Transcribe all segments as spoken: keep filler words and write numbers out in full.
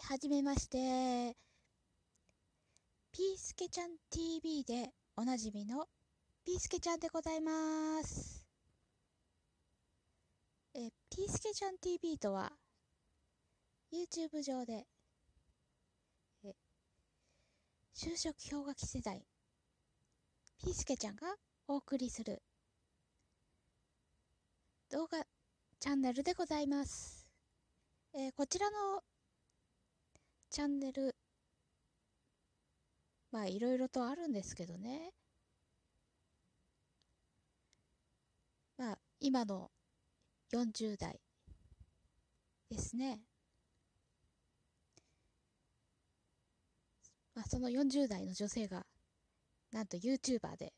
い、はじめまして。ピーすけちゃん ティーブイ でおなじみのピーすけちゃんでございます。え、ピーすけちゃん ティーブイ とは、YouTube 上で、え、就職氷河期世代、ピーすけちゃんがお送りする動画チャンネルでございます。えー、こちらのチャンネル、まあいろいろとあるんですけどね、まあ今のよんじゅう代ですね、まあ、そのよんじゅう代の女性がなんと YouTuber で、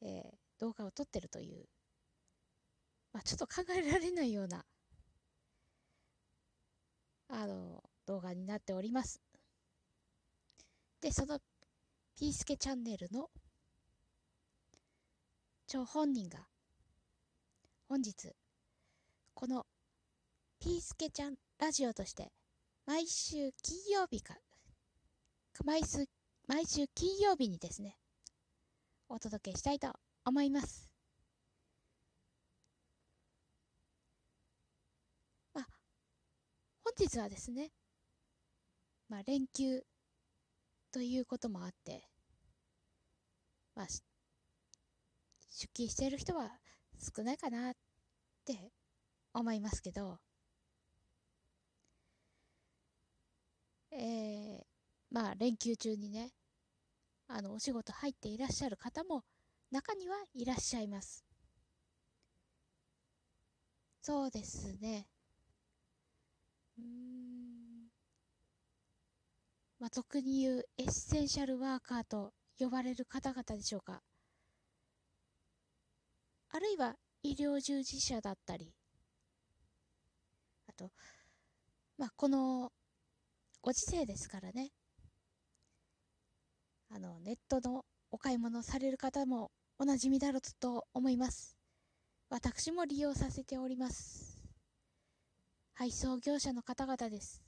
えー、動画を撮ってるという、まあ、ちょっと考えられないようなあの動画になっております。で、そのピーすけチャンネルの張本人が本日このピーすけちゃんラジオとして毎週金曜日か毎週、毎週金曜日にですねお届けしたいと思います。本日はですね、まあ、連休ということもあって、まあ、出勤している人は少ないかなって思いますけど、えー、まあ連休中にね、あのお仕事入っていらっしゃる方も中にはいらっしゃいます。そうですね。うーんまあ、俗に言うエッセンシャルワーカーと呼ばれる方々でしょうか。あるいは医療従事者だったり、あと、まあ、このご時世ですからね、あのネットのお買い物される方もおなじみだろうと思います。私も利用させております。配送業者の方々です。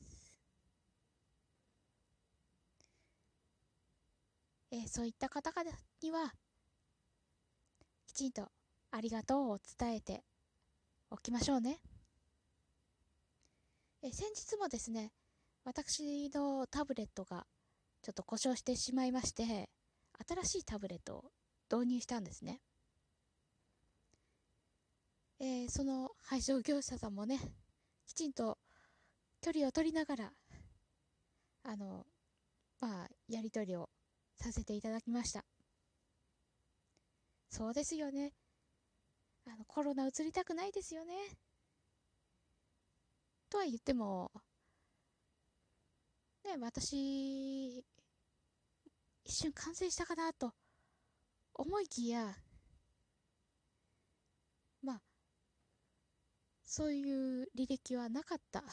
えー、そういった方々にはきちんとありがとうを伝えておきましょうね。えー、先日もですね、私のタブレットがちょっと故障してしまいまして、新しいタブレットを導入したんですね。えー、その配送業者さんもね、きちんと距離を取りながらあの、まあ、やり取りをさせていただきました。そうですよね。あのコロナうつりたくないですよね。とは言っても、ね、私一瞬感染したかなと思いきや、まあそういう履歴はなかった。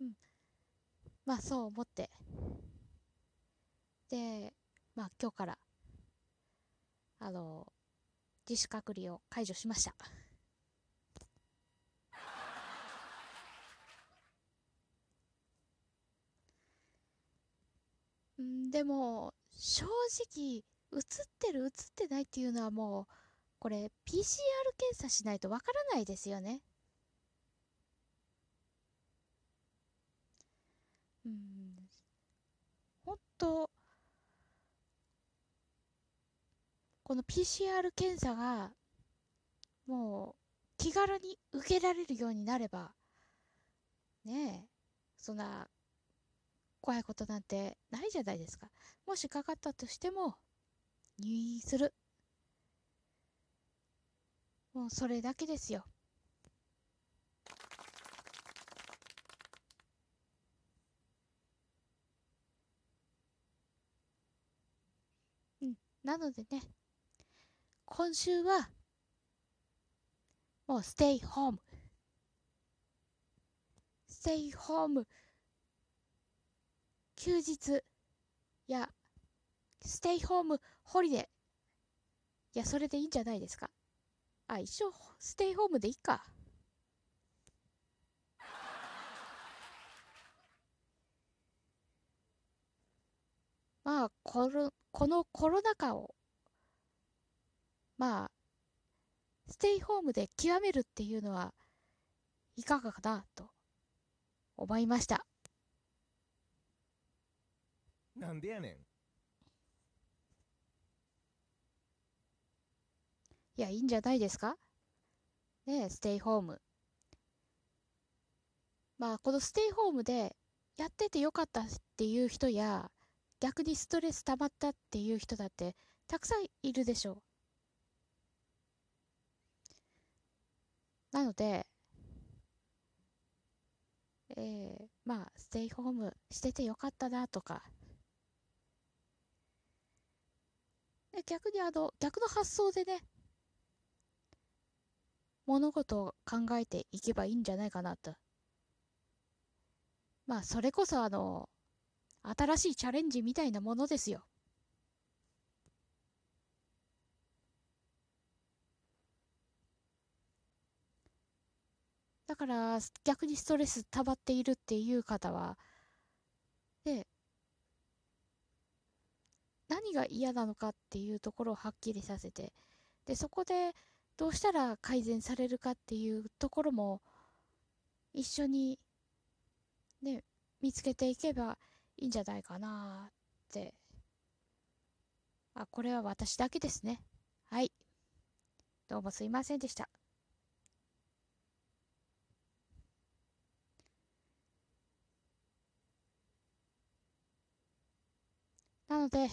うん。まあそう思って。で、まあ今日から、あの、自主隔離を解除しました。うん、でも、正直、映ってる映ってないっていうのはもう、これ ピーシーアール 検査しないとわからないですよね。うーん、本当この ピーシーアール 検査がもう気軽に受けられるようになればねえ、そんな怖いことなんてないじゃないですか。もしかかったとしても入院する。もうそれだけですよ。うん、なのでね、今週はもうステイホーム、ステイホーム、休日やステイホームホリデー、いやそれでいいんじゃないですか。あ、一生ステイホームでいいか。まあ、この、このコロナ禍を、まあ、ステイホームで極めるっていうのはいかがかなと思いました。なんでやねん。いや、いいんじゃないですかねえ、ステイホーム。まあ、このステイホームでやっててよかったっていう人や、逆にストレス溜まったっていう人だってたくさんいるでしょう。なので、えー、まあステイホームしててよかったなとか、で逆にあの逆の発想でね、物事を考えていけばいいんじゃないかなと。まあそれこそあの新しいチャレンジみたいなものですよ。だから逆にストレス溜まっているっていう方は、で、何が嫌なのかっていうところをはっきりさせて、で、そこでどうしたら改善されるかっていうところも一緒にね、見つけていけばいいんじゃないかなって。あ、これは私だけですね。はい。どうもすいませんでした。なので、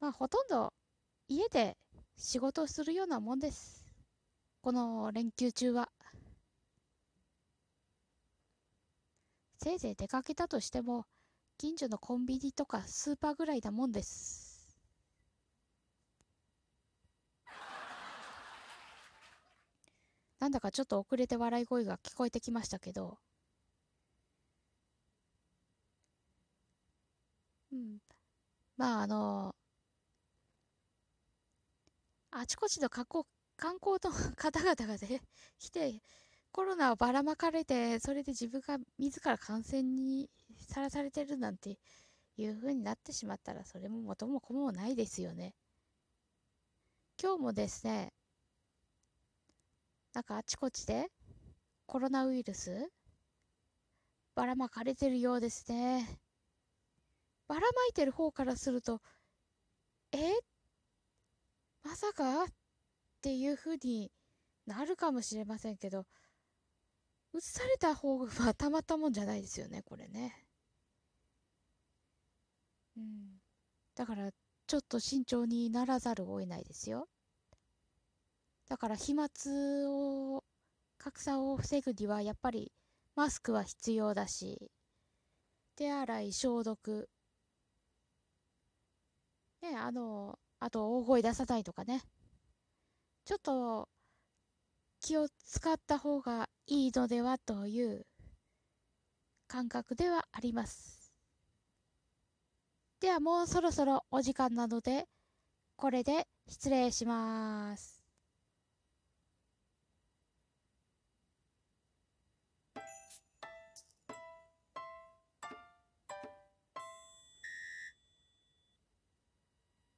まあほとんど家で仕事をするようなもんです。この連休中は。せいぜい出かけたとしても、近所のコンビニとかスーパーぐらいなもんです。なんだかちょっと遅れて笑い声が聞こえてきましたけど、うん、まああのー、あちこちの観光、観光の方々がね、来て、コロナをばらまかれて、それで自分が自ら感染にさらされてるなんていう風になってしまったら、それも元も子もないですよね。今日もですね、なんかあちこちでコロナウイルスばらまかれてるようですね。ばらまいてる方からすると、え？まさか？っていう風になるかもしれませんけど、移された方がたまったもんじゃないですよね、これね。うん。だから、ちょっと慎重にならざるを得ないですよ。だから、飛沫を、拡散を防ぐには、やっぱり、マスクは必要だし、手洗い、消毒。ね、あの、あと、大声出さないとかね。ちょっと、気を使った方がいいのではという感覚ではあります。ではもうそろそろお時間なので、これで失礼します。